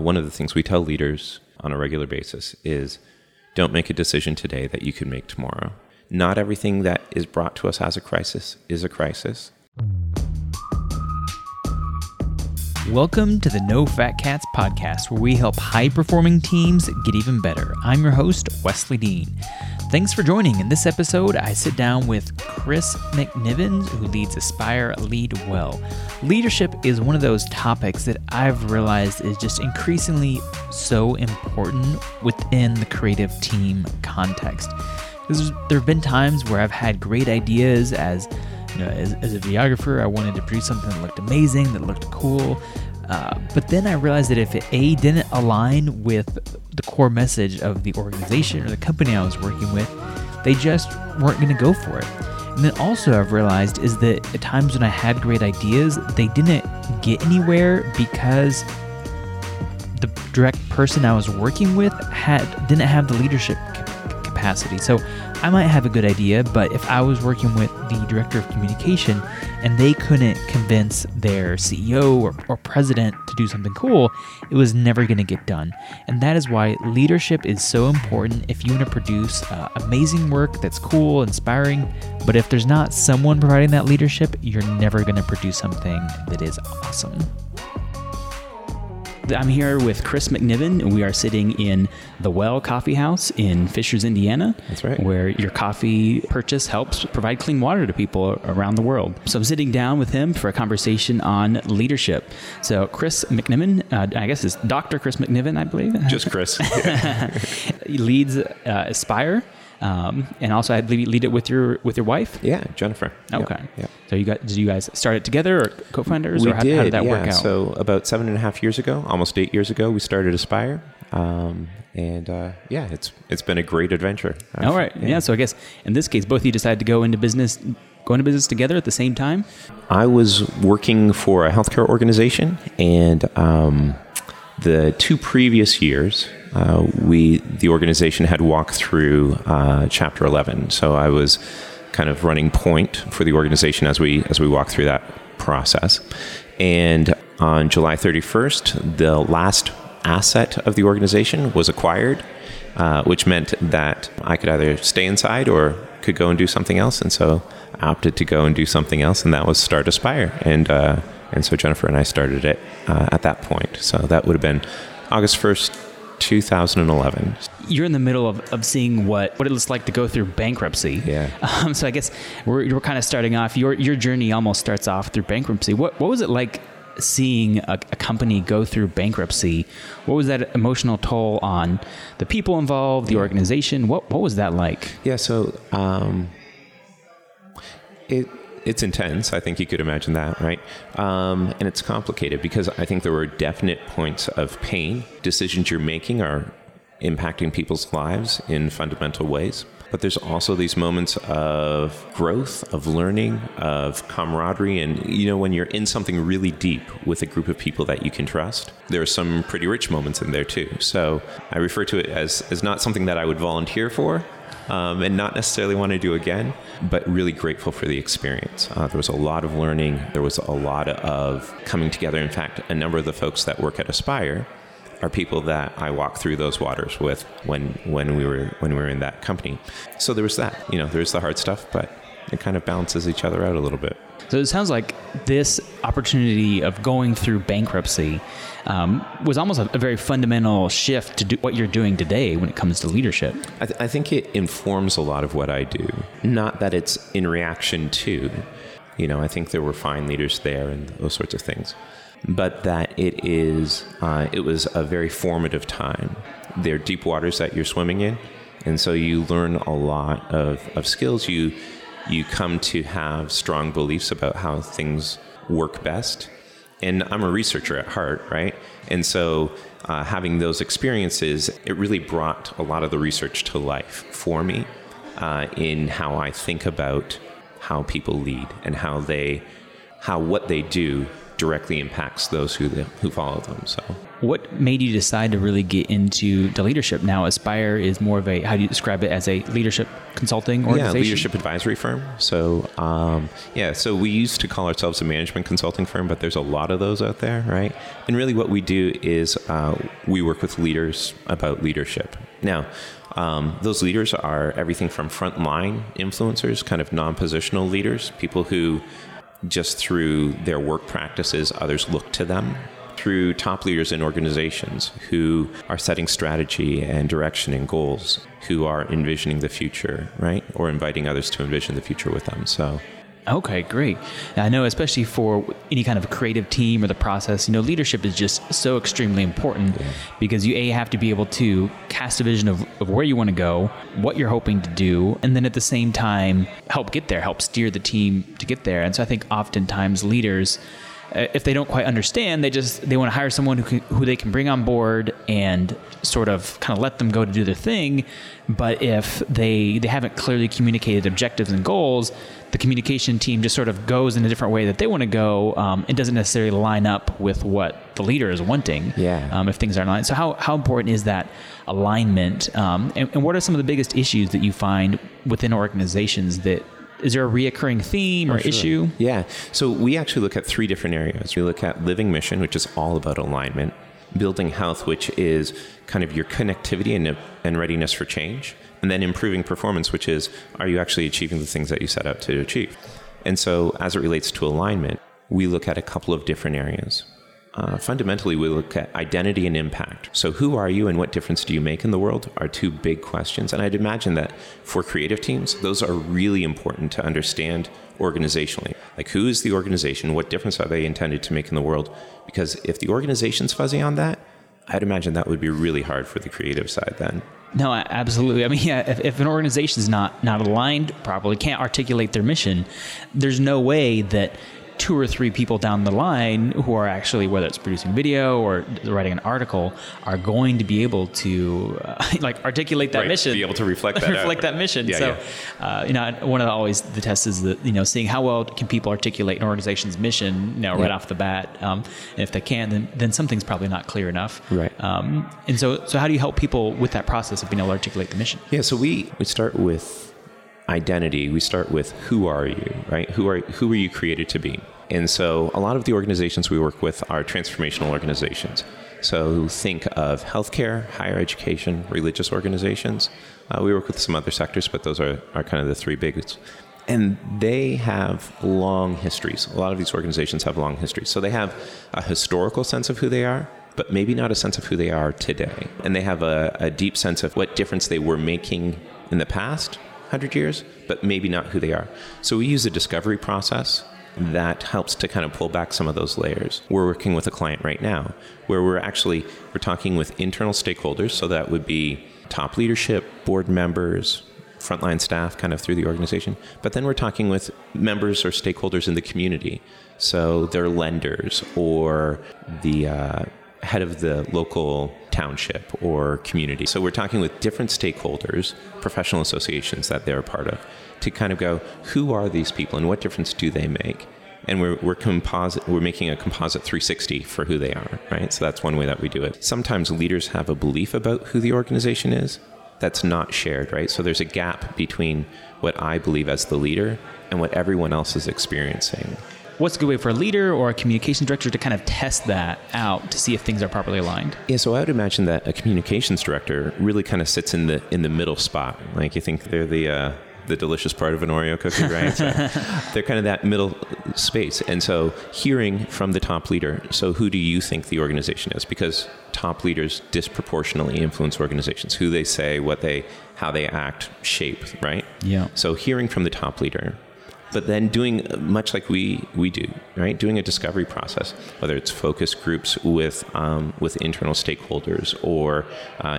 One of the things we tell leaders on a regular basis is don't make a decision today that you can make tomorrow. Not everything that is brought to us as a crisis is a crisis. Welcome to the No Fat Cats podcast, where we help high-performing teams get even better. I'm your host, Wesley Dean. Thanks for joining. In this episode, I sit down with Chris McNiven, who leads Aspire Lead Well. Leadership is one of those topics that I've realized is just increasingly so important within the creative team context. There have been times where I've had great ideas as a videographer. I wanted to produce something that looked amazing, that looked cool. But then I realized that if it didn't align with the core message of the organization or the company I was working with, they just weren't going to go for it. And then also I've realized is that at times when I had great ideas, they didn't get anywhere because the direct person I was working with didn't have the leadership capacity. So I might have a good idea, but if I was working with the director of communication and they couldn't convince their CEO or president to do something cool, it was never going to get done. And that is why leadership is so important if you want to produce amazing work that's cool, inspiring, but if there's not someone providing that leadership, you're never going to produce something that is awesome. I'm here with Chris McNiven, and we are sitting in the Well Coffee House in Fishers, Indiana. That's right. Where your coffee purchase helps provide clean water to people around the world. So I'm sitting down with him for a conversation on leadership. So Chris McNiven, I guess it's Dr. Chris McNiven, I believe. Just Chris. He leads Aspire. And also, I believe you lead it with your wife. Yeah, Jennifer. Okay. Yeah. So did you guys start it together, or co-founders, or how did that work out? So about 7.5 years ago, almost 8 years ago, we started Aspire, it's been a great adventure. All right. Yeah. So I guess in this case, both of you decided to go into business together at the same time. I was working for a healthcare organization, and the two previous years, the organization had walked through Chapter 11. So I was kind of running point for the organization as we walked through that process. And on July 31st, the last asset of the organization was acquired, which meant that I could either stay inside or could go and do something else. And so I opted to go and do something else, and that was start Aspire. And so Jennifer and I started it at that point. So that would have been August 1st, 2011. You're in the middle of seeing what it looks like to go through bankruptcy. Yeah. So I guess we're kind of starting off. Your journey almost starts off through bankruptcy. What was it like seeing a company go through bankruptcy? What was that emotional toll on the people involved, the organization? What was that like? Yeah. So it's intense. I think you could imagine that, right? And it's complicated because I think there were definite points of pain. Decisions you're making are impacting people's lives in fundamental ways. But there's also these moments of growth, of learning, of camaraderie. And, when you're in something really deep with a group of people that you can trust, there are some pretty rich moments in there, too. So I refer to it as not something that I would volunteer for, and not necessarily want to do again, but really grateful for the experience. There was a lot of learning. There was a lot of coming together. In fact, a number of the folks that work at Aspire are people that I walked through those waters with when we were in that company. So there was that. There's the hard stuff, but it kind of balances each other out a little bit. So it sounds like this opportunity of going through bankruptcy was almost a very fundamental shift to do what you're doing today when it comes to leadership. I think it informs a lot of what I do. Not that it's in reaction to, I think there were fine leaders there and those sorts of things, but that it was a very formative time. There are deep waters that you're swimming in, and so you learn a lot of skills. You come to have strong beliefs about how things work best. And I'm a researcher at heart, right? And so having those experiences, it really brought a lot of the research to life for me in how I think about how people lead and how what they do directly impacts those who follow them. So, what made you decide to really get into the leadership? Now, Aspire is more of a, how do you describe it, as a leadership consulting organization? Yeah, leadership advisory firm. So, so we used to call ourselves a management consulting firm, but there's a lot of those out there, right? And really what we do is we work with leaders about leadership. Now, those leaders are everything from frontline influencers, kind of non-positional leaders, people who just through their work practices, others look to them, through top leaders in organizations who are setting strategy and direction and goals, who are envisioning the future, right? Or inviting others to envision the future with them. So. Okay, great. Now, I know, especially for any kind of creative team or the process, you know, leadership is just so extremely important because you have to be able to cast a vision of where you want to go, what you're hoping to do, and then at the same time, help get there, help steer the team to get there. And so I think oftentimes leaders, if they don't quite understand, they want to hire someone who they can bring on board and sort of kind of let them go to do their thing. But if they haven't clearly communicated objectives and goals, the communication team just sort of goes in a different way that they want to go. It doesn't necessarily line up with what the leader is wanting. Yeah. If things aren't aligned. So how important is that alignment? And what are some of the biggest issues that you find within organizations that, is there a reoccurring theme or issue? Yeah. So we actually look at three different areas. We look at living mission, which is all about alignment, building health, which is kind of your connectivity and readiness for change, and then improving performance, which is, are you actually achieving the things that you set out to achieve? And so as it relates to alignment, we look at a couple of different areas. Fundamentally, we look at identity and impact. So who are you and what difference do you make in the world are two big questions. And I'd imagine that for creative teams, those are really important to understand organizationally. Like, who is the organization? What difference are they intended to make in the world? Because if the organization's fuzzy on that, I'd imagine that would be really hard for the creative side then. No, absolutely. I mean, yeah, if an organization is not aligned properly, can't articulate their mission, there's no way that two or three people down the line who are actually, whether it's producing video or writing an article, are going to be able to articulate that mission. Be able to reflect that. That mission. Yeah, so, one of the tests is that, seeing how well can people articulate an organization's mission, right off the bat. And if they can, then something's probably not clear enough. Right. And so how do you help people with that process of being able to articulate the mission? Yeah. So we start with identity. We start with who are you, right? Who are you created to be? And so a lot of the organizations we work with are transformational organizations. So think of healthcare, higher education, religious organizations. We work with some other sectors, but those are kind of the three biggest. And they have long histories. A lot of these organizations have long histories. So they have a historical sense of who they are, but maybe not a sense of who they are today. And they have a deep sense of what difference they were making in the past 100 years, but maybe not who they are. So we use a discovery process that helps to kind of pull back some of those layers. We're working with a client right now where we're talking with internal stakeholders. So that would be top leadership, board members, frontline staff kind of through the organization. But then we're talking with members or stakeholders in the community. So they're lenders or the head of the local township or community. So we're talking with different stakeholders, professional associations that they're a part of, to kind of go, who are these people and what difference do they make? And we're making a composite 360 for who they are, right? So that's one way that we do it. Sometimes leaders have a belief about who the organization is that's not shared, right? So there's a gap between what I believe as the leader and what everyone else is experiencing. What's a good way for a leader or a communications director to kind of test that out to see if things are properly aligned? Yeah, so I would imagine that a communications director really kind of sits in the middle spot. Like, you think they're the delicious part of an Oreo cookie, right? So they're kind of that middle space. And so hearing from the top leader, so who do you think the organization is? Because top leaders disproportionately influence organizations. Who they say, how they act, shape, right? Yeah. So hearing from the top leader. But then doing much like we do, right? Doing a discovery process, whether it's focus groups with internal stakeholders or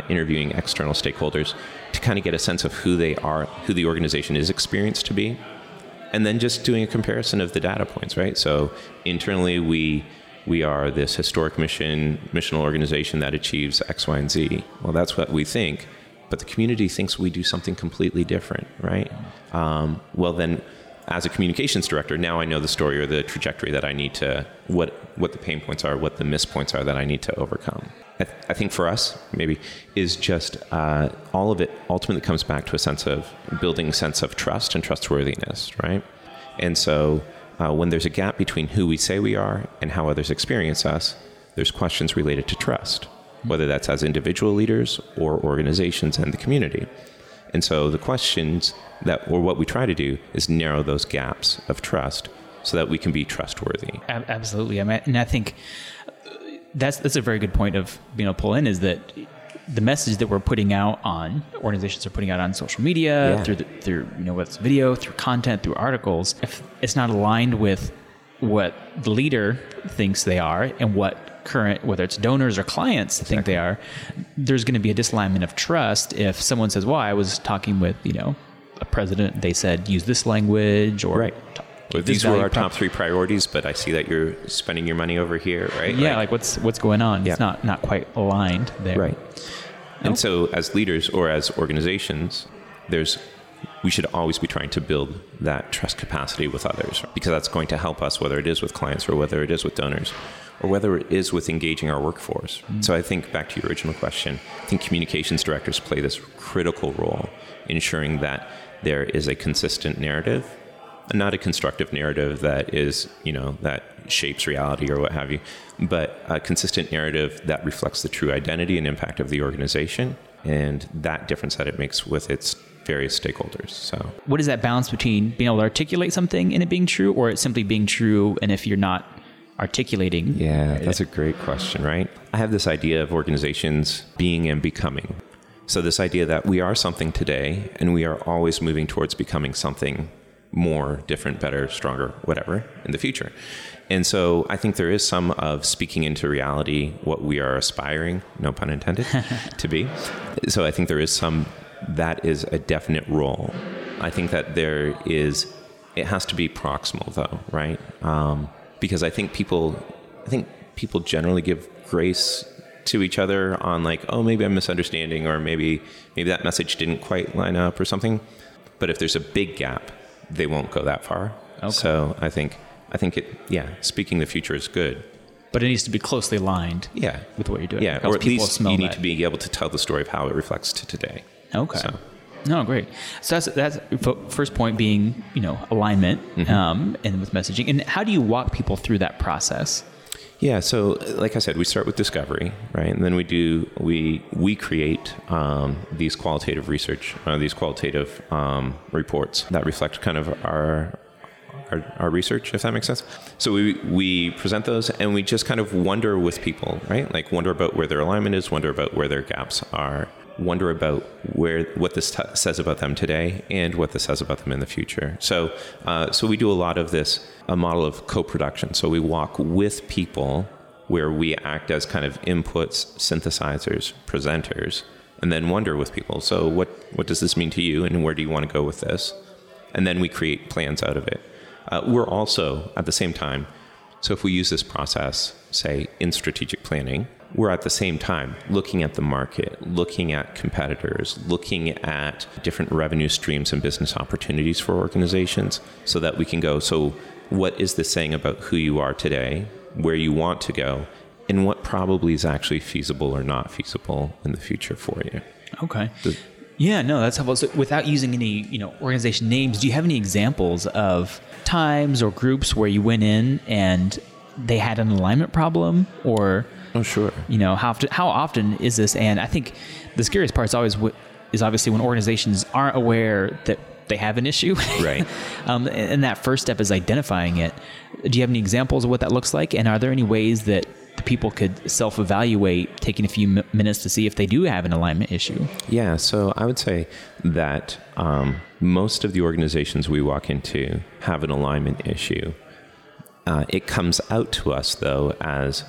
interviewing external stakeholders to kind of get a sense of who they are, who the organization is experienced to be, and then just doing a comparison of the data points, right? So internally, we are this historic missional organization that achieves X, Y, and Z. Well, that's what we think, but the community thinks we do something completely different, right? Well, then as a communications director, now I know the story or the trajectory that I need to, what the pain points are, what the miss points are that I need to overcome. I think for us, maybe, is just all of it ultimately comes back to a sense of building a sense of trust and trustworthiness, right? And so when there's a gap between who we say we are and how others experience us, there's questions related to trust, whether that's as individual leaders or organizations and the community. And so the questions that, or what we try to do, is narrow those gaps of trust so that we can be trustworthy. Absolutely. I mean, and I think that's a very good point of being able to pull in, is that the message that we're putting out on, organizations are putting out on social media, through you know, whether it's video, through content, through articles, if it's not aligned with what the leader thinks they are and what current, whether it's donors or clients think they are, there's going to be a disalignment of trust. If someone says, well, I was talking with, you know, a president, they said, use this language, or these were our top three priorities, but I see that you're spending your money over here, right? Yeah, like what's going on? Yeah. It's not quite aligned there. Right. Nope. And so as leaders or as organizations, we should always be trying to build that trust capacity with others, because that's going to help us, whether it is with clients or whether it is with donors or whether it is with engaging our workforce. Mm-hmm. So I think back to your original question, I think communications directors play this critical role in ensuring that there is a consistent narrative, not a constructive narrative that is, you know, that shapes reality or what have you, but a consistent narrative that reflects the true identity and impact of the organization and that difference that it makes with its various stakeholders. So what is that balance between being able to articulate something and it being true, or it's simply being true, and if you're not articulating? Yeah, that's a great question, right? I have this idea of organizations being and becoming. So this idea that we are something today and we are always moving towards becoming something more, different, better, stronger, whatever, in the future. And so I think there is some of speaking into reality what we are aspiring, no pun intended, to be. So I think there is some, that is a definite role. I think that there is, it has to be proximal though, right? Because I think people generally give grace to each other on like, oh, maybe I'm misunderstanding, or maybe that message didn't quite line up or something. But if there's a big gap, they won't go that far. Okay. So I think it, speaking the future is good. But it needs to be closely aligned with what you're doing. Yeah, or at least you need to be able to tell the story of how it reflects to today. Okay. So. No, great. So that's first point being, you know, alignment, mm-hmm. And with messaging. And how do you walk people through that process? Yeah. So like I said, we start with discovery, right? And then we create these qualitative research, these qualitative reports that reflect kind of our research, if that makes sense. So we present those, and we just kind of wonder with people, right? Like wonder about where their alignment is, wonder about where their gaps are, wonder about what this says about them today and what this says about them in the future. So so we do a lot of this, a model of co-production. So we walk with people where we act as kind of inputs, synthesizers, presenters, and then wonder with people. So what does this mean to you, and where do you want to go with this? And then we create plans out of it. We're also, at the same time, so if we use this process, say, in strategic planning, we're at the same time looking at the market, looking at competitors, looking at different revenue streams and business opportunities for organizations, so that we can go, so what is this saying about who you are today, where you want to go, and what probably is actually feasible or not feasible in the future for you? Okay. Yeah, no, that's helpful. So without using any, you know, organization names, do you have any examples of times or groups where you went in and they had an alignment problem, or... Oh, sure. You know, how often is this? And I think the scariest part is obviously when organizations aren't aware that they have an issue. Right. And that first step is identifying it. Do you have any examples of what that looks like? And are there any ways that the people could self-evaluate, taking a few minutes to see if they do have an alignment issue? Yeah. So I would say that most of the organizations we walk into have an alignment issue. It comes out to us, though, as...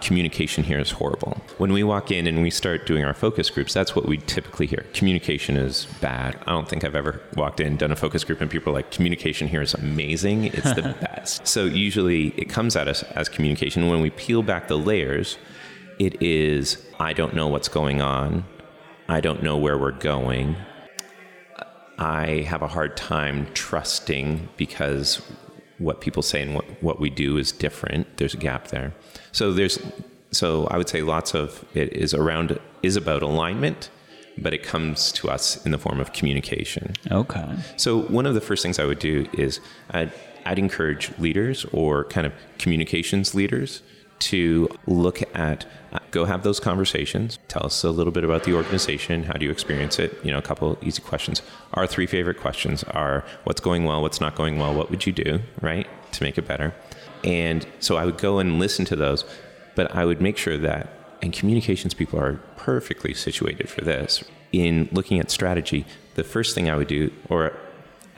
communication here is horrible. When we walk in and we start doing our focus groups, that's what we typically hear. Communication is bad. I don't think I've ever walked in, done a focus group, and people are like, communication here is amazing. It's the best. So usually it comes at us as communication. When we peel back the layers, it is, I don't know what's going on. I don't know where we're going. I have a hard time trusting because what people say and what we do is different. There's a gap there. So I would say lots of it is about alignment, but it comes to us in the form of communication. Okay. So one of the first things I would do is I'd encourage leaders or kind of communications leaders to look at, go have those conversations. Tell us a little bit about the organization. How do you experience it? You know, a couple easy questions. Our three favorite questions are what's going well, what's not going well, what would you do, right, to make it better? And so I would go and listen to those, but I would make sure that, and communications people are perfectly situated for this. In looking at strategy, the first thing I would do, or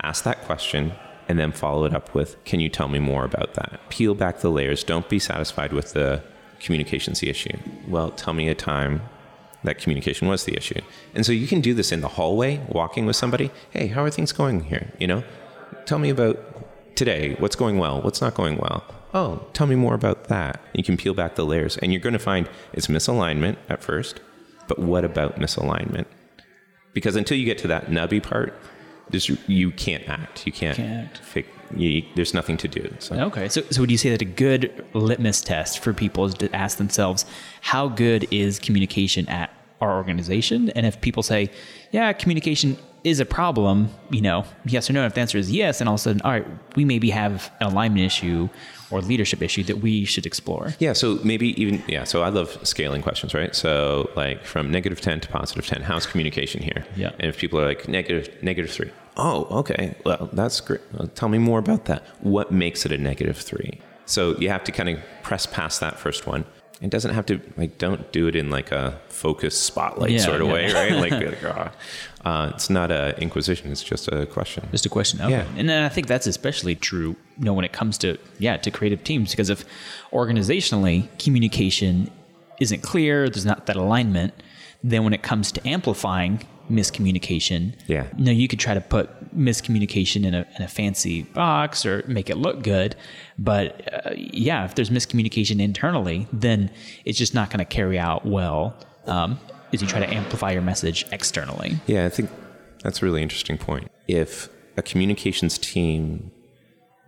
ask that question, and then follow it up with, can you tell me more about that? Peel back the layers. Don't be satisfied with the communications issue. Well, tell me a time that communication was the issue. And so you can do this in the hallway, walking with somebody. Hey, how are things going here? You know, tell me about today. What's going well? What's not going well? Oh, tell me more about that. You can peel back the layers. And you're going to find it's misalignment at first. But what about misalignment? Because until you get to that nubby part, you can't act. You can't. There's nothing to do. So. Okay. So would you say that a good litmus test for people is to ask themselves, how good is communication at our organization? And if people say, yeah, communication is a problem, you know, yes or no. If the answer is yes, and all of a sudden, all right, we maybe have an alignment issue or leadership issue that we should explore. Yeah. So maybe even, yeah. So I love scaling questions, right? So like from negative 10 to positive 10, how's communication here? Yeah. And if people are like negative 3, oh, okay. Well, that's great. Well, tell me more about that. What makes it a -3? So you have to kind of press past that first one. It doesn't have to, like, don't do it in like a focused spotlight sort of way, right? It's not a inquisition. It's just a question. Just a question. Okay. Yeah. And then I think that's especially true, you know, when it comes to creative teams, because if organizationally communication isn't clear, there's not that alignment, then when it comes to amplifying miscommunication, you know, you could try to put miscommunication in a fancy box or make it look good, but if there's miscommunication internally, then it's just not going to carry out well as you try to amplify your message externally. Yeah, I think that's a really interesting point. If a communications team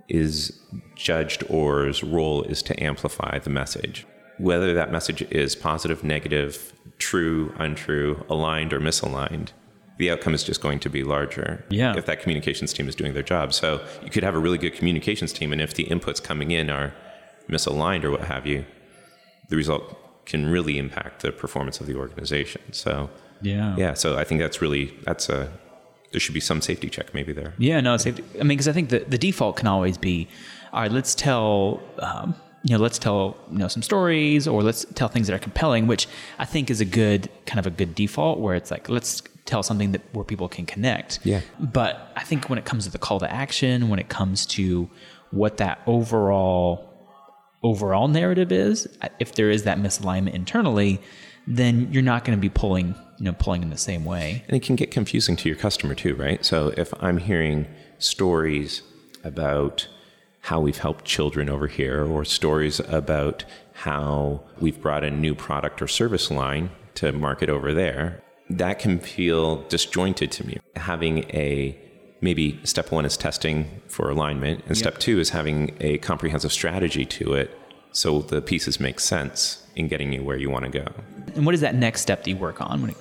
is judged or its role is to amplify the message, whether that message is positive, negative, true, untrue, aligned, or misaligned, the outcome is just going to be larger if that communications team is doing their job. So you could have a really good communications team, and if the inputs coming in are misaligned or what have you, the result can really impact the performance of the organization. So so I think there should be some safety check maybe there. Yeah, no, safety. I mean, because I think the default can always be, all right, let's tell some stories, or let's tell things that are compelling, which I think is a good default, where it's like, let's tell something where people can connect. Yeah. But I think when it comes to the call to action, when it comes to what that overall narrative is, if there is that misalignment internally, then you're not going to be pulling in the same way. And it can get confusing to your customer too, right? So if I'm hearing stories about how we've helped children over here, or stories about how we've brought a new product or service line to market over there, that can feel disjointed to me. Having maybe step one is testing for alignment, and step two is having a comprehensive strategy to it, so the pieces make sense in getting you where you want to go. And what is that next step that you work on?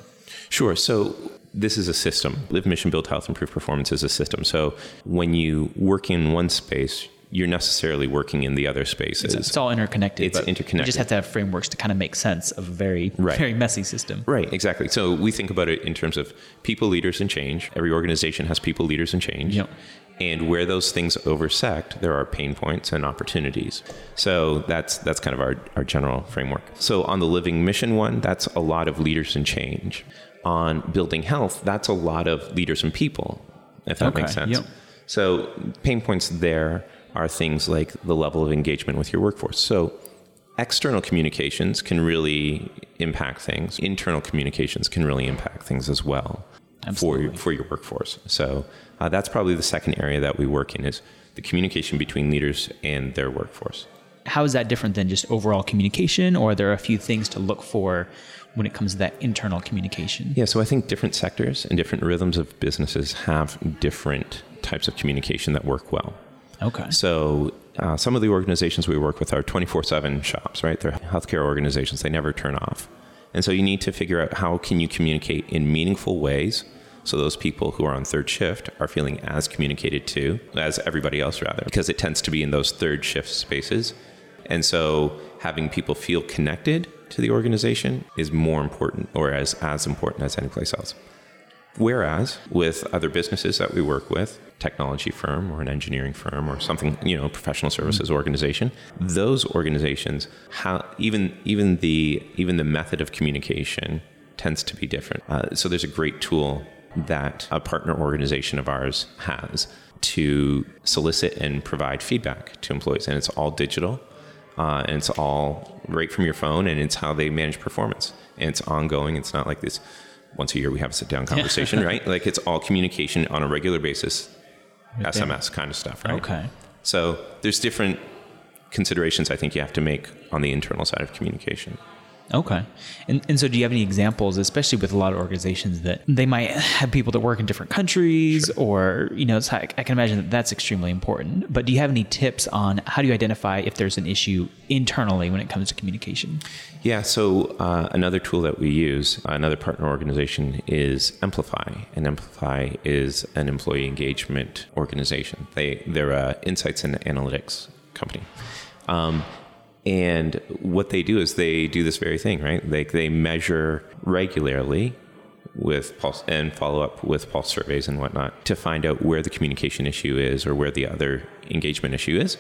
Sure. So this is a system. Live, Mission, Build Health, Improve Performance is a system. So when you work in one space, you're necessarily working in the other spaces. It's all interconnected. You just have to have frameworks to kind of make sense of a very, very messy system. Right, exactly. So we think about it in terms of people, leaders, and change. Every organization has people, leaders, and change. Yep. And where those things intersect, there are pain points and opportunities. So that's kind of our general framework. So on the Living Mission one, that's a lot of leaders and change. On Building Health, that's a lot of leaders and people, if that makes sense. Yep. So pain points there are things like the level of engagement with your workforce. So external communications can really impact things. Internal communications can really impact things as well. Absolutely. For your workforce. So that's probably the second area that we work in, is the communication between leaders and their workforce. how is that different than just overall communication, or are there a few things to look for when it comes to that internal communication? Yeah, so I think different sectors and different rhythms of businesses have different types of communication that work well. Okay. So some of the organizations we work with are 24/7 shops, right? They're healthcare organizations. They never turn off. And so you need to figure out how can you communicate in meaningful ways so those people who are on third shift are feeling as communicated to as everybody else, rather, because it tends to be in those third shift spaces. And so having people feel connected to the organization is more important, or as important as any place else. Whereas with other businesses that we work with, technology firm or an engineering firm or something, you know, professional services organization, those organizations, even the method of communication tends to be different. So there's a great tool that a partner organization of ours has to solicit and provide feedback to employees. And it's all digital, and it's all right from your phone, and it's how they manage performance. And it's ongoing. It's not like this once a year we have a sit-down conversation, right? Like, it's all communication on a regular basis, SMS kind of stuff, right? Okay. So there's different considerations I think you have to make on the internal side of communication. Okay. And so do you have any examples, especially with a lot of organizations that they might have people that work in different countries, or, you know, it's, I can imagine that that's extremely important, but do you have any tips on how do you identify if there's an issue internally when it comes to communication? Yeah. So another tool that we use, another partner organization, is Amplify. And Amplify is an employee engagement organization. They're an insights and analytics company. And what they do is they do this very thing, right? They measure regularly with pulse and follow up with pulse surveys and whatnot to find out where the communication issue is or where the other engagement issue is.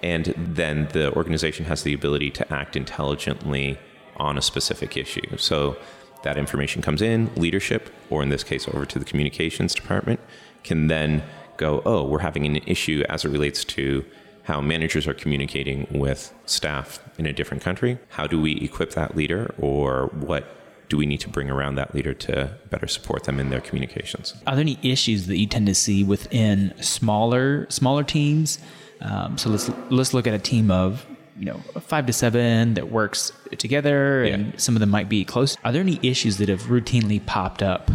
And then the organization has the ability to act intelligently on a specific issue. So that information comes in, leadership, or in this case, over to the communications department, can then go, oh, we're having an issue as it relates to how managers are communicating with staff in a different country. How do we equip that leader, or what do we need to bring around that leader to better support them in their communications? Are there any issues that you tend to see within smaller teams? So let's look at a team of, you know, 5 to 7 that works together, and some of them might be close. Are there any issues that have routinely popped up?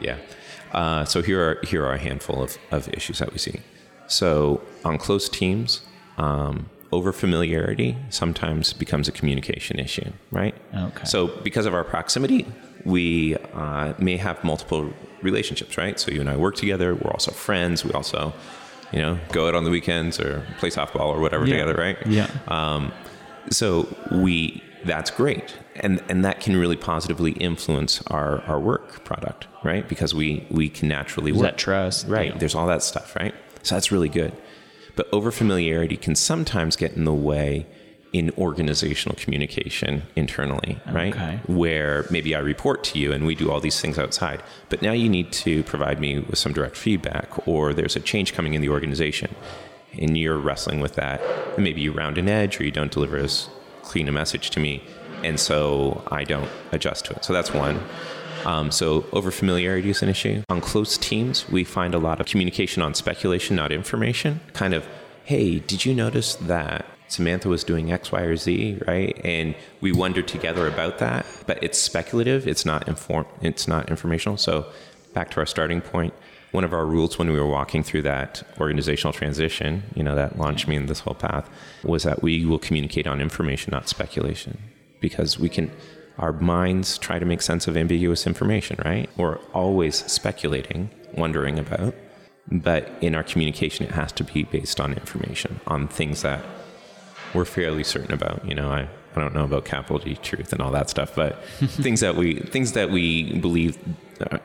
Yeah. So here are a handful of issues that we see. So on close teams, over-familiarity sometimes becomes a communication issue, right? Okay. So because of our proximity, we may have multiple relationships, right? So you and I work together. We're also friends. We also, you know, go out on the weekends or play softball or whatever together, right? Yeah. That's great. And that can really positively influence our work product, right? Because we can naturally work. That trust. Right. Yeah. There's all that stuff, right? So that's really good. But overfamiliarity can sometimes get in the way in organizational communication internally, right? Okay. Where maybe I report to you and we do all these things outside, but now you need to provide me with some direct feedback, or there's a change coming in the organization and you're wrestling with that. And maybe you round an edge or you don't deliver as clean a message to me. And so I don't adjust to it. So that's one. So overfamiliarity is an issue. On close teams, we find a lot of communication on speculation, not information. Kind of, hey, did you notice that Samantha was doing X, Y, or Z, right? And we wonder together about that, but it's speculative. It's not informational. So back to our starting point, one of our rules when we were walking through that organizational transition, you know, that launched me in this whole path, was that we will communicate on information, not speculation, because we can... Our minds try to make sense of ambiguous information, right? We're always speculating, wondering about. But in our communication, it has to be based on information, on things that we're fairly certain about. You know, I don't know about capital G truth and all that stuff, but things that we believe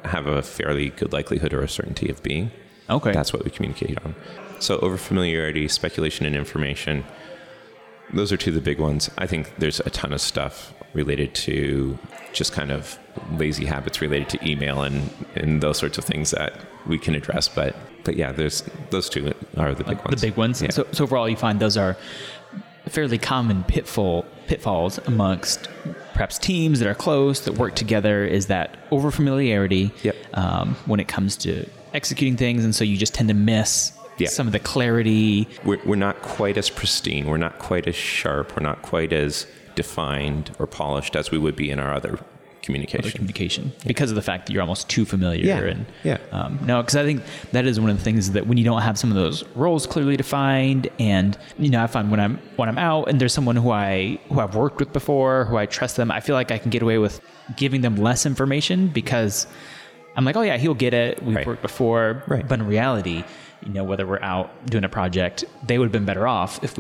have a fairly good likelihood or a certainty of being. Okay. That's what we communicate on. So overfamiliarity, speculation, and information. Those are two of the big ones. I think there's a ton of stuff related to just kind of lazy habits related to email and those sorts of things that we can address. But yeah, there's those two are the big ones. The big ones. Yeah. So overall, you find those are fairly common pitfalls amongst perhaps teams that are close, that work together, is that overfamiliarity when it comes to executing things. And so you just tend to miss some of the clarity. We're not quite as pristine. We're not quite as sharp. We're not quite as defined or polished as we would be in our other communication. Because of the fact that you're almost too familiar. No, because I think that is one of the things that when you don't have some of those roles clearly defined, and you know, I find when I'm out and there's someone who I've worked with before, who I trust them, I feel like I can get away with giving them less information because I'm like, oh yeah, he'll get it. We've worked before, but in reality, you know, whether we're out doing a project, they would have been better off if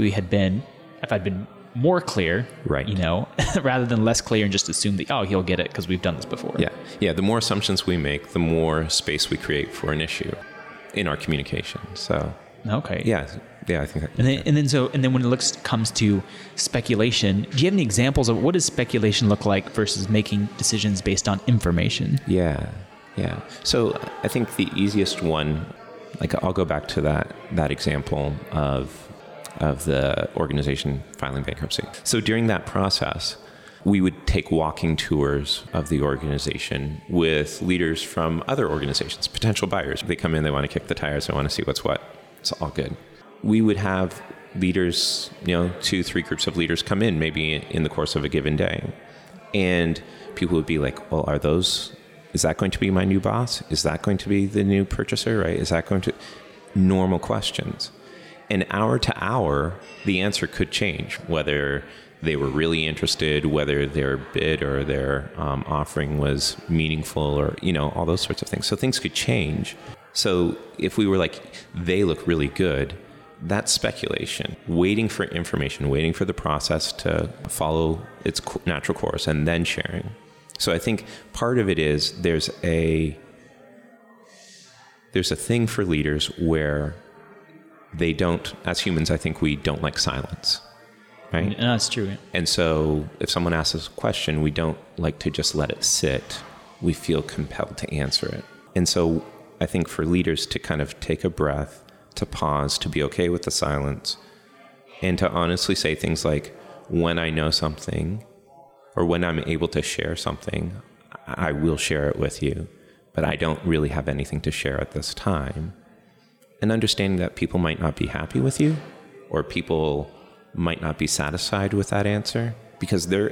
I'd been more clear, you know, rather than less clear and just assume that, oh, he'll get it because we've done this before. Yeah. Yeah. The more assumptions we make, the more space we create for an issue in our communication. So, yeah. Yeah. I think that. And then when it comes to speculation, do you have any examples of what does speculation look like versus making decisions based on information? Yeah. Yeah. So I think the easiest one, like I'll go back to that example of the organization filing bankruptcy. So during that process, we would take walking tours of the organization with leaders from other organizations, potential buyers. They come in, they want to kick the tires, they want to see what's what. It's all good. We would have leaders, you know, 2-3 groups of leaders come in maybe in the course of a given day. And people would be like, well, is that going to be my new boss? Is that going to be the new purchaser, right? Is that going to... Normal questions. And hour to hour, the answer could change, whether they were really interested, whether their bid or their offering was meaningful, or, you know, all those sorts of things. So things could change. So if we were like, they look really good, that's speculation, waiting for information, waiting for the process to follow its natural course and then sharing. So I think part of it is there's a thing for leaders where they don't, as humans, I think we don't like silence, right? No, that's true. Yeah. And so if someone asks us a question, we don't like to just let it sit. We feel compelled to answer it. And so I think for leaders to kind of take a breath, to pause, to be okay with the silence, and to honestly say things like, when I know something, or when I'm able to share something, I will share it with you, but I don't really have anything to share at this time. And understanding that people might not be happy with you, or people might not be satisfied with that answer, because their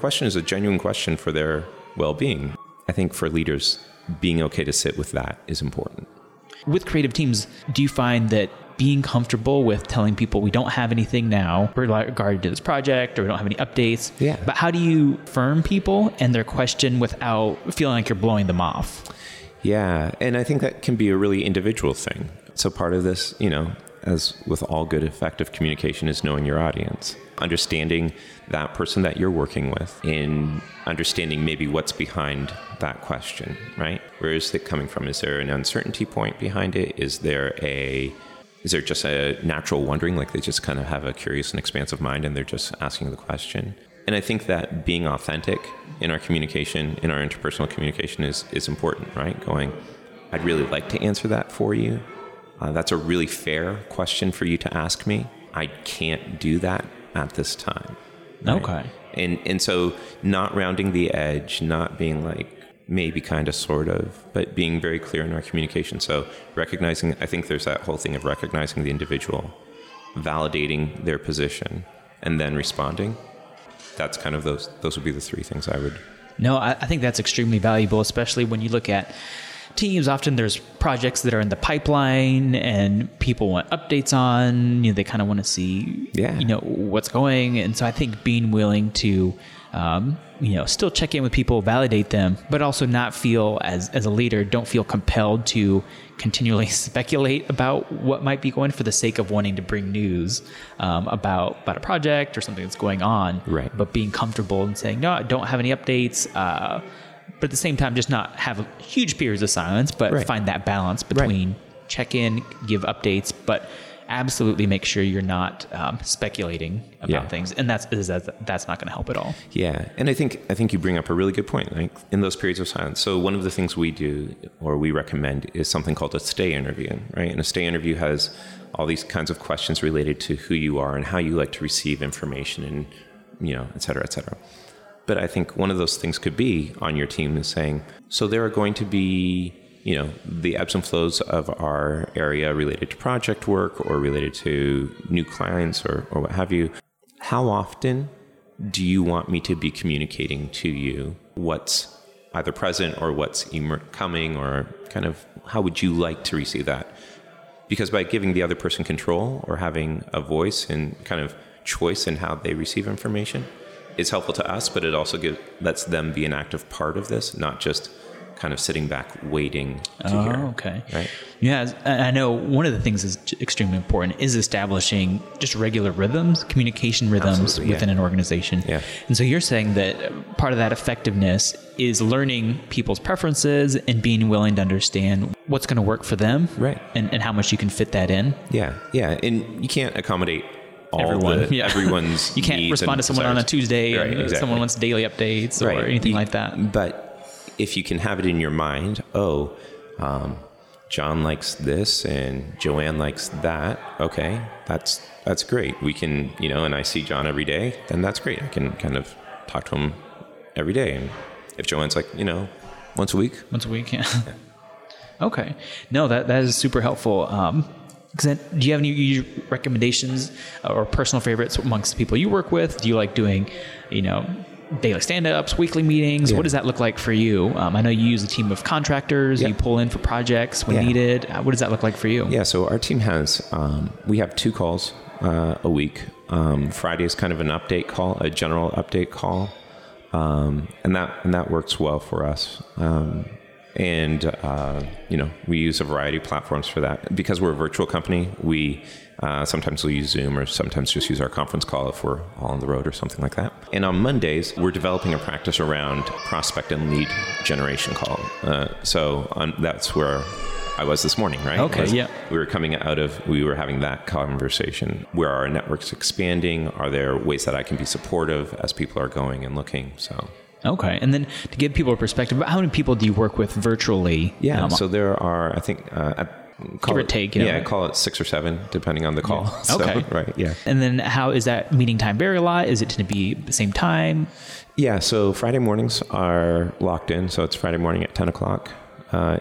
question is a genuine question for their well-being. I think for leaders, being okay to sit with that is important. With creative teams, do you find that being comfortable with telling people we don't have anything now in regard to this project, or we don't have any updates? Yeah. But how do you firm people and their question without feeling like you're blowing them off? Yeah. And I think that can be a really individual thing. So part of this, you know, as with all good effective communication, is knowing your audience, understanding that person that you're working with, and understanding maybe what's behind that question, right? Where is it coming from? Is there an uncertainty point behind it? Is there just a natural wondering, like they just kind of have a curious and expansive mind and they're just asking the question? And I think that being authentic in our communication, in our interpersonal communication is important, right? Going, I'd really like to answer that for you. That's a really fair question for you to ask me. I can't do that at this time. Right? Okay. And so not rounding the edge, not being like maybe kind of sort of, but being very clear in our communication. So recognizing, I think there's that whole thing of recognizing the individual, validating their position, and then responding. That's kind of those would be the three things I would. No, I think that's extremely valuable, especially when you look at teams. Often there's projects that are in the pipeline and people want updates on, you know, they kind of want to see, you know, what's going. And so I think being willing to, you know, still check in with people, validate them, but also not feel as a leader, don't feel compelled to continually speculate about what might be going for the sake of wanting to bring news about a project or something that's going on, right? But being comfortable and saying, no, I don't have any updates, but at the same time, just not have huge periods of silence, but find that balance between check in, give updates, but absolutely make sure you're not speculating about things. And that's not going to help at all. Yeah. And I think you bring up a really good point, like in those periods of silence. So one of the things we do, or we recommend, is something called a stay interview, right? And a stay interview has all these kinds of questions related to who you are and how you like to receive information, and, you know, et cetera, et cetera. But I think one of those things could be on your team is saying, so there are going to be you know, the ebbs and flows of our area related to project work or related to new clients or what have you. How often do you want me to be communicating to you what's either present or what's coming, or kind of how would you like to receive that? Because by giving the other person control or having a voice and kind of choice in how they receive information is helpful to us, but it also lets them be an active part of this, not just kind of sitting back waiting to hear. Oh, okay. Right? Yeah, I know one of the things that's extremely important is establishing just regular rhythms, communication rhythms. Absolutely, within an organization. Yeah. And so you're saying that part of that effectiveness is learning people's preferences and being willing to understand what's going to work for them, right? And how much you can fit that in. Yeah, yeah. And you can't accommodate everyone's you can't respond to someone desires. On a Tuesday, right, exactly. Someone wants daily updates, right. Or anything like that. But if you can have it in your mind, John likes this and Joanne likes that. Okay, that's great. We can, and I see John every day, then that's great. I can kind of talk to him every day. And if Joanne's like, once a week, yeah. Okay. No, that is super helpful. Do you have any recommendations or personal favorites amongst the people you work with? Do you like doing, daily stand-ups, weekly meetings? Yeah. What does that look like for you? I know you use a team of contractors. Yeah. You pull in for projects when needed. What does that look like for you? Yeah, so our team has, we have 2 calls a week. Friday is kind of an update call, a general update call. And that works well for us. We use a variety of platforms for that. Because we're a virtual company, we sometimes we'll use Zoom or sometimes just use our conference call if we're all on the road or something like that. And on Mondays, we're developing a practice around prospect and lead generation call. That's where I was this morning, right? Okay, yeah. We were having that conversation. Where our network's expanding, are there ways that I can be supportive as people are going and looking, so... Okay. And then to give people a perspective, how many people do you work with virtually? Yeah. So there are, I think, call it 6 or 7, depending on the call. Yeah. So, okay. Right. Yeah. And then how is that meeting time vary a lot? Is it to be the same time? Yeah. So Friday mornings are locked in. So it's Friday morning at 10 o'clock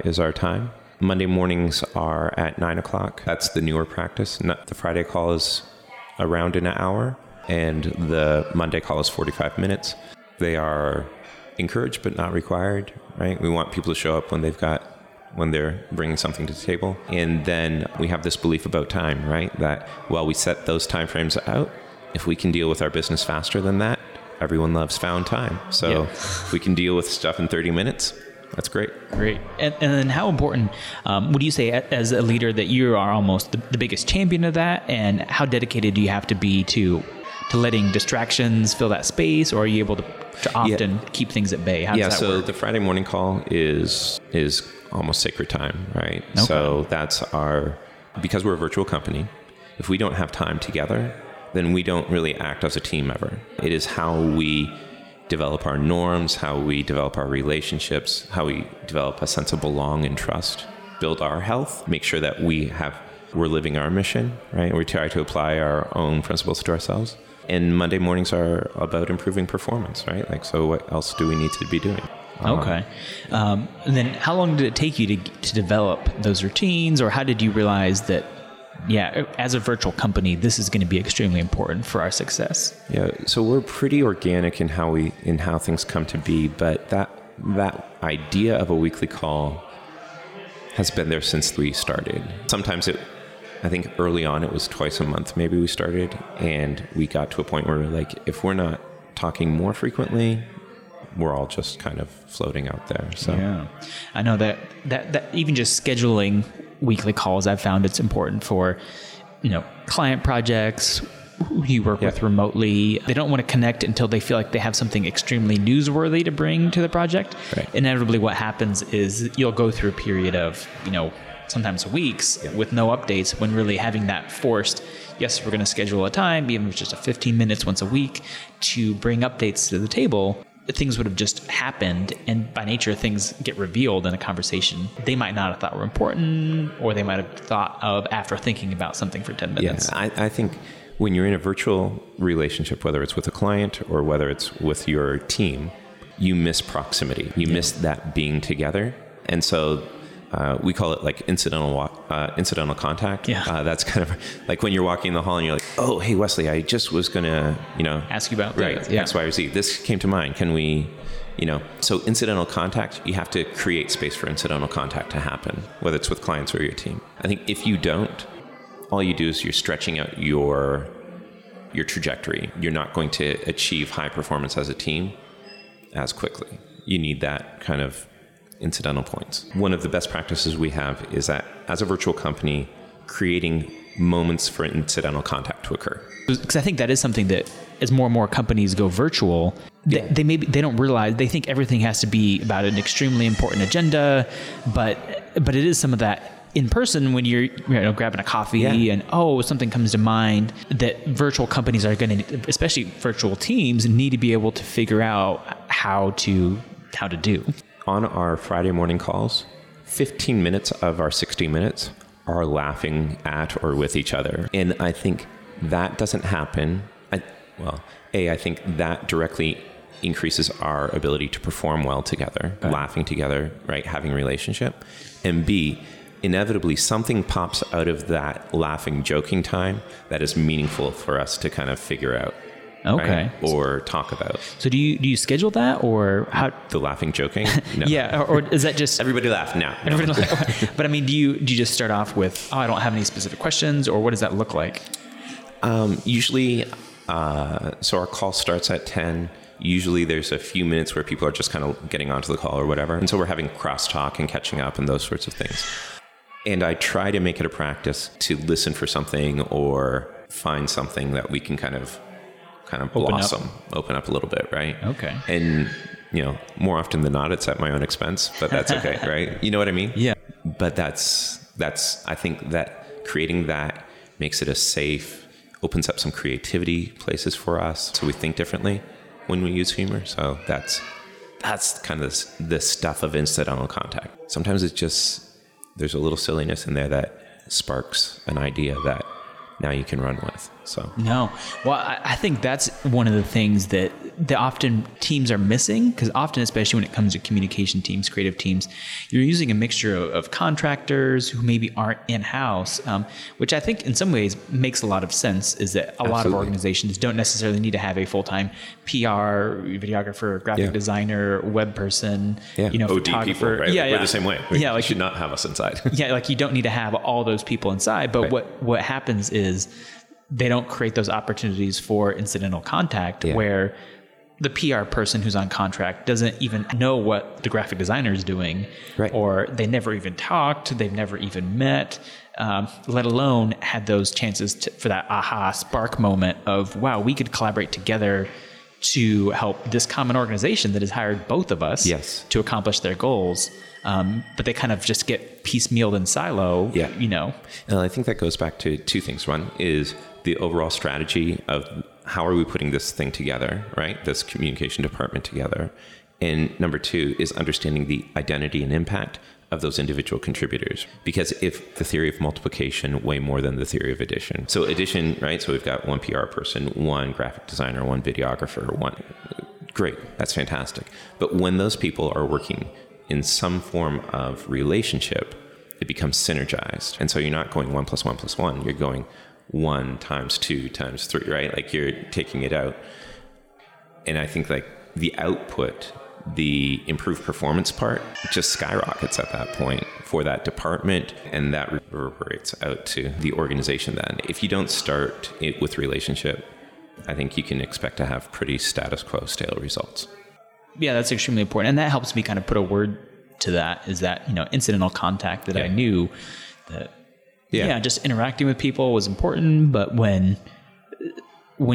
is our time. Monday mornings are at 9 o'clock. That's the newer practice. The Friday call is around an hour and the Monday call is 45 minutes. They are encouraged but not required, right? We want people to show up when they're bringing something to the table. And then we have this belief about time, right? That while we set those timeframes out, if we can deal with our business faster than that, everyone loves found time. So if we can deal with stuff in 30 minutes, that's great. Great. And then how important would you say as a leader that you are almost the biggest champion of that? And how dedicated do you have to be to letting distractions fill that space, or are you able to often keep things at bay? How does that work? The Friday morning call is almost sacred time, right? Okay. So that's because we're a virtual company, if we don't have time together, then we don't really act as a team ever. It is how we develop our norms, how we develop our relationships, how we develop a sense of belong and trust, build our health, make sure that we're living our mission, right? We try to apply our own principles to ourselves. And Monday mornings are about improving performance, right? Like, so what else do we need to be doing? Okay. And then how long did it take you to develop those routines, or how did you realize that, as a virtual company, this is going to be extremely important for our success? Yeah. So we're pretty organic in how things come to be, but that idea of a weekly call has been there since we started. Sometimes I think early on it was twice a month maybe we started, and we got to a point where we were like, if we're not talking more frequently, we're all just kind of floating out there. So yeah, I know that even just scheduling weekly calls, I've found it's important for, client projects who you work with remotely. They don't want to connect until they feel like they have something extremely newsworthy to bring to the project. Right. Inevitably what happens is you'll go through a period of, sometimes weeks with no updates, when really having that forced, yes, we're going to schedule a time, even if it's just a 15 minutes once a week to bring updates to the table, things would have just happened. And by nature, things get revealed in a conversation they might not have thought were important, or they might have thought of after thinking about something for 10 minutes. Yeah, I think when you're in a virtual relationship, whether it's with a client or whether it's with your team, you miss proximity. You miss that being together. And so We call it like incidental contact. Yeah. That's kind of like when you're walking the hall and you're like, oh, hey, Wesley, I just was going to, ask you about X, Y, or Z. This came to mind. Can we, so incidental contact, you have to create space for incidental contact to happen, whether it's with clients or your team. I think if you don't, all you do is you're stretching out your trajectory. You're not going to achieve high performance as a team as quickly. You need that kind of incidental points. One of the best practices we have is that as a virtual company, creating moments for incidental contact to occur. Because I think that is something that as more and more companies go virtual, they don't realize, they think everything has to be about an extremely important agenda, but it is some of that in person when you're grabbing a coffee and something comes to mind that virtual companies are going to, especially virtual teams, need to be able to figure out how to do. On our Friday morning calls, 15 minutes of our 60 minutes are laughing at or with each other. And I think that doesn't happen. I think that directly increases our ability to perform well together, laughing together, right? Having a relationship. And B, inevitably something pops out of that laughing, joking time that is meaningful for us to kind of figure out. Okay. Right? Or talk about. So do you schedule that or how? The laughing, joking? No. Yeah. Or is that just everybody laugh now? No. Everybody laugh. But I mean, do you just start off with, I don't have any specific questions, or what does that look like? Usually, so our call starts at 10. Usually there's a few minutes where people are just kind of getting onto the call or whatever. And so we're having crosstalk and catching up and those sorts of things. And I try to make it a practice to listen for something or find something that we can kind of blossom, open up a little bit, right? Okay. And, more often than not, it's at my own expense, but that's okay, right? You know what I mean? Yeah. But that's, I think that creating that makes it a safe, opens up some creativity places for us. So we think differently when we use humor. So that's kind of the stuff of incidental contact. Sometimes it's just, there's a little silliness in there that sparks an idea that now you can run with. So no, well, I think that's one of the things that often teams are missing, because often, especially when it comes to communication teams, creative teams, you're using a mixture of contractors who maybe aren't in-house, which I think in some ways makes a lot of sense, is that a Absolutely. Lot of organizations don't necessarily need to have a full-time PR, videographer, graphic designer, web person, OD photographer. People, right? We're the same way. We should not have us inside. You don't need to have all those people inside, but what happens is they don't create those opportunities for incidental contact where the PR person who's on contract doesn't even know what the graphic designer is doing, or they never even talked, they've never even met, let alone had those chances for that aha spark moment of, wow, we could collaborate together to help this common organization that has hired both of us to accomplish their goals. But they kind of just get piecemealed in silo, And I think that goes back to two things. One is the overall strategy of how are we putting this thing together, right? This communication department together. And number two is understanding the identity and impact of those individual contributors. Because if the theory of multiplication weigh more than the theory of addition. So addition, right? So we've got one PR person, one graphic designer, one videographer, one... Great. That's fantastic. But when those people are working in some form of relationship, it becomes synergized. And so you're not going 1 + 1 + 1. You're going 1 × 2 × 3, right? Like you're taking it out. And I think like the output, the improved performance part just skyrockets at that point for that department. And that reverberates out to the organization then. If you don't start it with relationship, I think you can expect to have pretty status quo stale results. Yeah, that's extremely important. And that helps me kind of put a word to that, is that, incidental contact that I knew that, just interacting with people was important. But when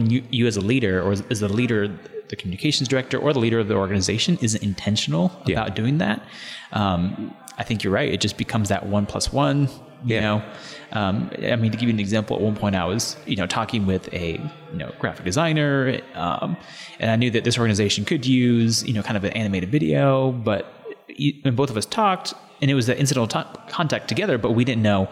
you as a leader, or as the leader, the communications director, or the leader of the organization isn't intentional about doing that, I think you're right. It just becomes that 1 + 1, I mean, to give you an example, at one point I was, talking with a, graphic designer, and I knew that this organization could use, kind of an animated video, but when both of us talked, and it was the incidental contact together, but we didn't know,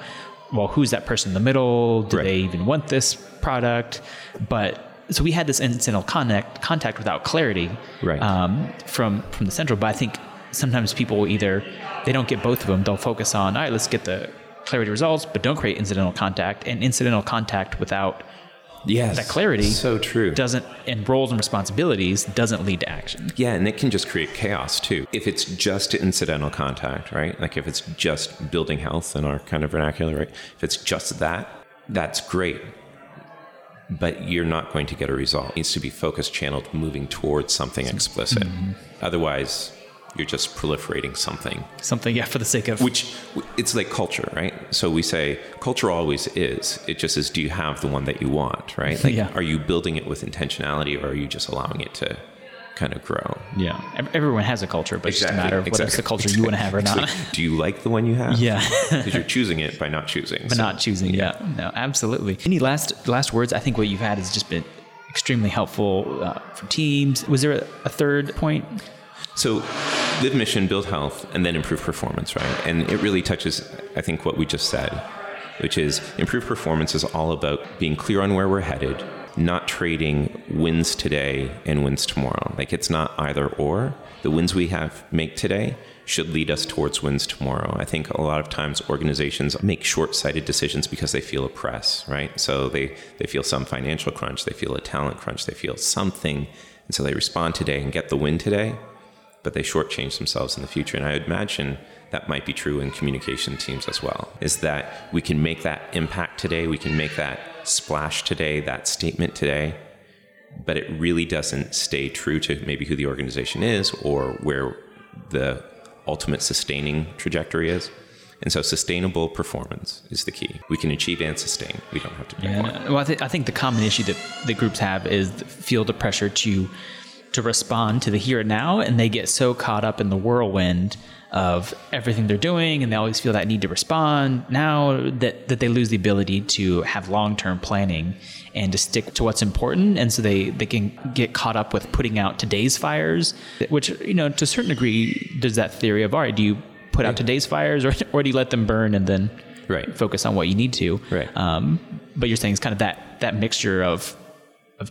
well, who's that person in the middle? Do they even want this product? But so we had this incidental contact without clarity from the central. But I think sometimes people either, they don't get both of them. They'll focus on, all right, let's get the clarity results, but don't create incidental contact. And incidental contact without that clarity doesn't, and roles and responsibilities doesn't lead to action. Yeah, and it can just create chaos too. If it's just incidental contact, right? Like if it's just building health in our kind of vernacular, right? If it's just that, that's great. But you're not going to get a result. It needs to be focused, channeled, moving towards something explicit. Mm-hmm. Otherwise, you're just proliferating something. Something, yeah, for the sake of... Which, it's like culture, right? So we say, culture always is. It just is, do you have the one that you want, right? Like, yeah. Are you building it with intentionality, or are you just allowing it to kind of grow? Yeah. Everyone has a culture, but it's just a matter of whether it's the culture you want to have or not. Like, do you like the one you have? Yeah. Because you're choosing it by not choosing. Yeah. No, absolutely. Any last words? I think what you've had has just been extremely helpful for teams. Was there a third point? So live mission, build health, and then improve performance, right? And it really touches, I think, what we just said, which is improve performance is all about being clear on where we're headed, not trading wins today and wins tomorrow. Like, it's not either or. The wins we have make today should lead us towards wins tomorrow. I think a lot of times organizations make short-sighted decisions because they feel a press, right? So they feel some financial crunch, they feel a talent crunch, they feel something. And so they respond today and get the win today, but they shortchange themselves in the future. And I would imagine that might be true in communication teams as well, is that we can make that impact today, we can make that splash today, that statement today, but it really doesn't stay true to maybe who the organization is or where the ultimate sustaining trajectory is. And so sustainable performance is the key. We can achieve and sustain. We don't have to pick one. Well, I think the common issue that the groups have is feel the pressure to respond to the here and now, and they get so caught up in the whirlwind of everything they're doing, and they always feel that need to respond now that they lose the ability to have long-term planning and to stick to what's important. And so they can get caught up with putting out today's fires, which, you know, to a certain degree, there's that theory of, all right, do you put out today's fires or do you let them burn and then focus on what you need to? Right. But you're saying it's kind of that mixture of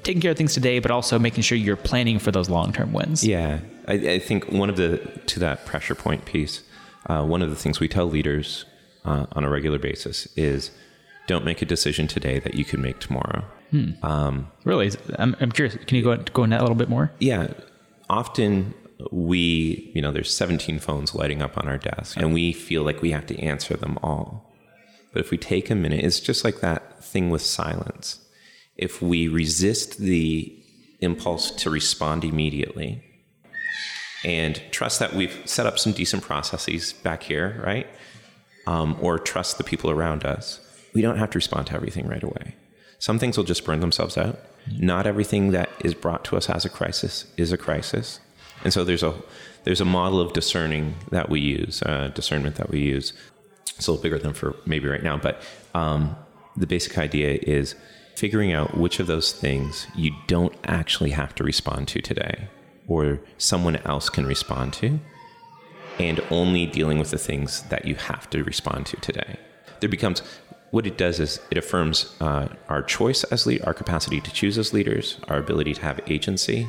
taking care of things today, but also making sure you're planning for those long-term wins. Yeah. I think to that pressure point piece, one of the things we tell leaders on a regular basis is don't make a decision today that you can make tomorrow. Really? I'm curious. Can you go into that a little bit more? Yeah. Often we, you know, there's 17 phones lighting up on our desk and we feel like we have to answer them all. But if we take a minute, it's just like that thing with silence. If we resist the impulse to respond immediately and trust that we've set up some decent processes back here, right? Or trust the people around us, we don't have to respond to everything right away. Some things will just burn themselves out. Not everything that is brought to us as a crisis is a crisis. And so there's a model of discerning that we use, discernment that we use. It's a little bigger than for maybe right now, but the basic idea is figuring out which of those things you don't actually have to respond to today or someone else can respond to, and only dealing with the things that you have to respond to today. There becomes, what it does is it affirms our choice as lead, our capacity to choose as leaders, our ability to have agency,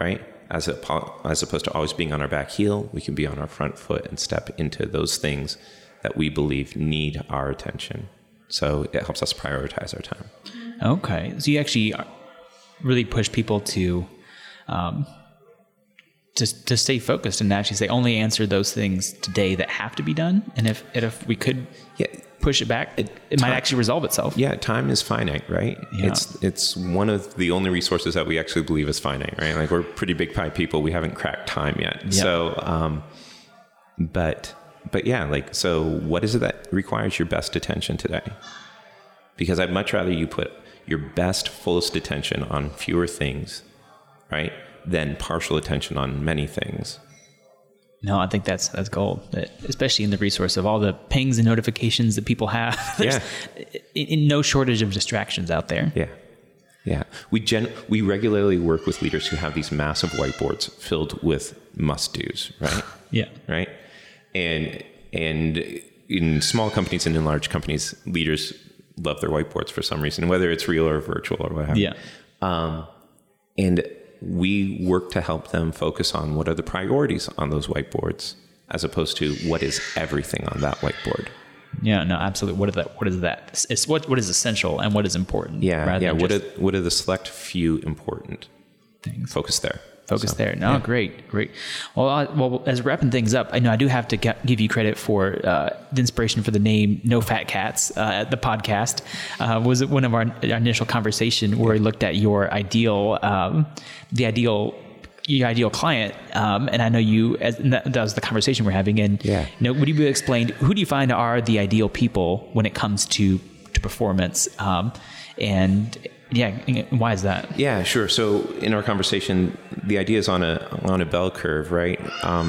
right? As opposed to always being on our back heel, we can be on our front foot and step into those things that we believe need our attention. So it helps us prioritize our time. Okay. So you actually really push people to stay focused and actually say only answer those things today that have to be done. And if we could push it back, it might actually resolve itself. Yeah. Time is finite, right? Yeah. It's one of the only resources that we actually believe is finite, right? Like, we're pretty big pie people. We haven't cracked time yet. Yep. So, but yeah, like, so what is it that requires your best attention today? Because I'd much rather you put your best, fullest attention on fewer things, right, than partial attention on many things. No, I think that's gold, especially in the resource of all the pings and notifications that people have. There's no shortage of distractions out there. Yeah. Yeah. We regularly work with leaders who have these massive whiteboards filled with must-dos, right? Yeah. Right? And in small companies and in large companies, leaders love their whiteboards for some reason, whether it's real or virtual or what have you. Yeah. And we work to help them focus on what are the priorities on those whiteboards as opposed to what is everything on that whiteboard. Yeah, no, absolutely. What is that? It's what is essential and what is important. Yeah. What are the select few important things? Focus there. No, yeah. Great. Well, as wrapping things up, I know I do have to give you credit for the inspiration for the name No Fat Cats. The podcast was one of our initial conversation where we looked at your ideal client. And I know that was the conversation we're having. And would you be able to explain who do you find are the ideal people when it comes to performance? And why is that? Yeah, sure. So in our conversation, the idea is on a bell curve, right?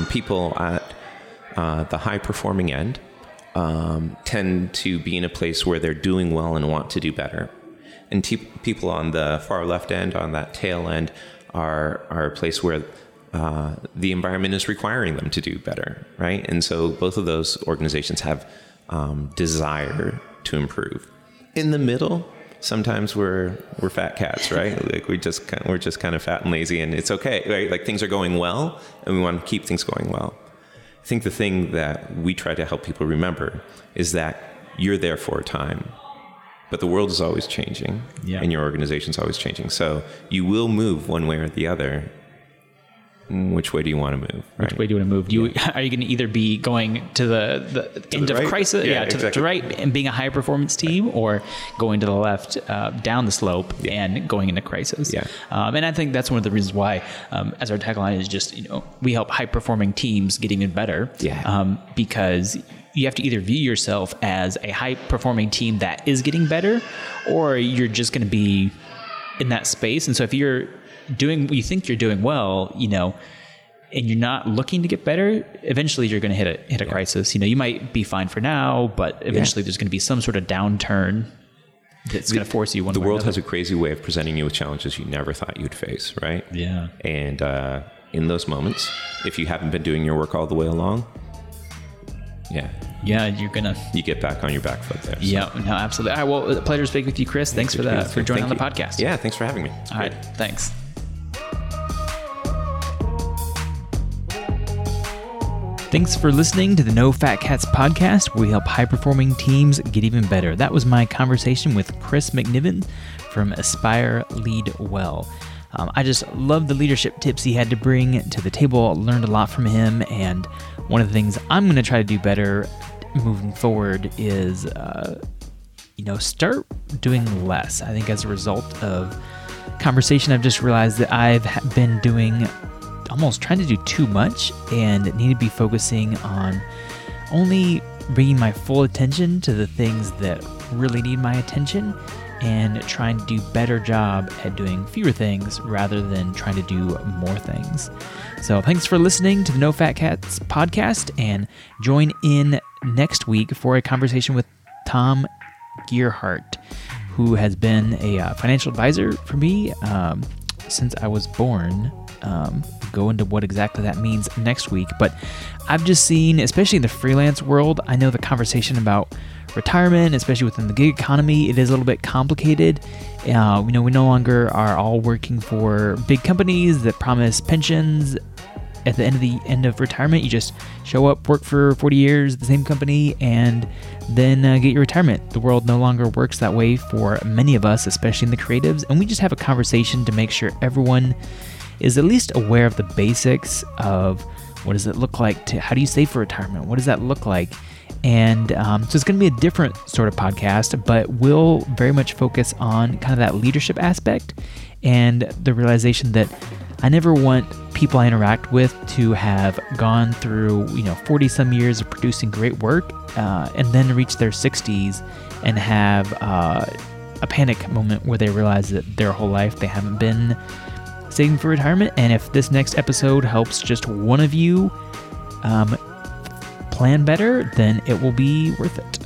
People at the high performing end tend to be in a place where they're doing well and want to do better. And people on the far left end, on that tail end, are a place where the environment is requiring them to do better, right? And so both of those organizations have desire to improve. In the middle, sometimes we're fat cats, right? Like we're just kind of fat and lazy, and it's okay, right? Like things are going well, and we want to keep things going well. I think the thing that we try to help people remember is that you're there for a time, but the world is always changing, and your organization's always changing. So you will move one way or the other. Which way do you want to move? Right? Are you going to either be going to the end of crisis, to the right, and being a high performance team, or going to the left, down the slope, and going into crisis? Yeah. And I think that's one of the reasons why, as our tagline is just, we help high performing teams get even better. Yeah. Because you have to either view yourself as a high performing team that is getting better, or you're just going to be in that space. And so if you're doing what you think you're doing well, and you're not looking to get better, eventually you're going to hit a crisis. You might be fine for now, but eventually there's going to be some sort of downturn that's going to force you one way or another. The world has a crazy way of presenting you with challenges you never thought you'd face, right? Yeah. And in those moments, if you haven't been doing your work all the way along, you get back on your back foot there. So. Yeah, no, absolutely. All right, well, a pleasure to speak with you, Chris. Thanks for joining on the podcast. Yeah, thanks for having me. All right, thanks. Thanks for listening to the No Fat Cats podcast, where we help high-performing teams get even better. That was my conversation with Chris McNiven from Aspire Lead Well. I just love the leadership tips he had to bring to the table. I learned a lot from him, and one of the things I'm going to try to do better moving forward is, start doing less. I think as a result of conversation, I've just realized that I've been doing almost trying to do too much and need to be focusing on only bringing my full attention to the things that really need my attention and trying to do a better job at doing fewer things rather than trying to do more things. So thanks for listening to the No Fat Cats podcast, and join in next week for a conversation with Tom Gearhart, who has been a financial advisor for me since I was born. Go into what exactly that means next week, but I've just seen, especially in the freelance world, I know the conversation about retirement, especially within the gig economy, it is a little bit complicated. We no longer are all working for big companies that promise pensions at the end of retirement. You just show up, work for 40 years at the same company, and then get your retirement. The world no longer works that way for many of us, especially in the creatives, and we just have a conversation to make sure everyone is at least aware of the basics of what does it look like to, how do you save for retirement? What does that look like? And so it's going to be a different sort of podcast, but we'll very much focus on kind of that leadership aspect and the realization that I never want people I interact with to have gone through, 40 some years of producing great work and then reach their 60s and have a panic moment where they realize that their whole life they haven't been saving for retirement. And if this next episode helps just one of you plan better, then it will be worth it.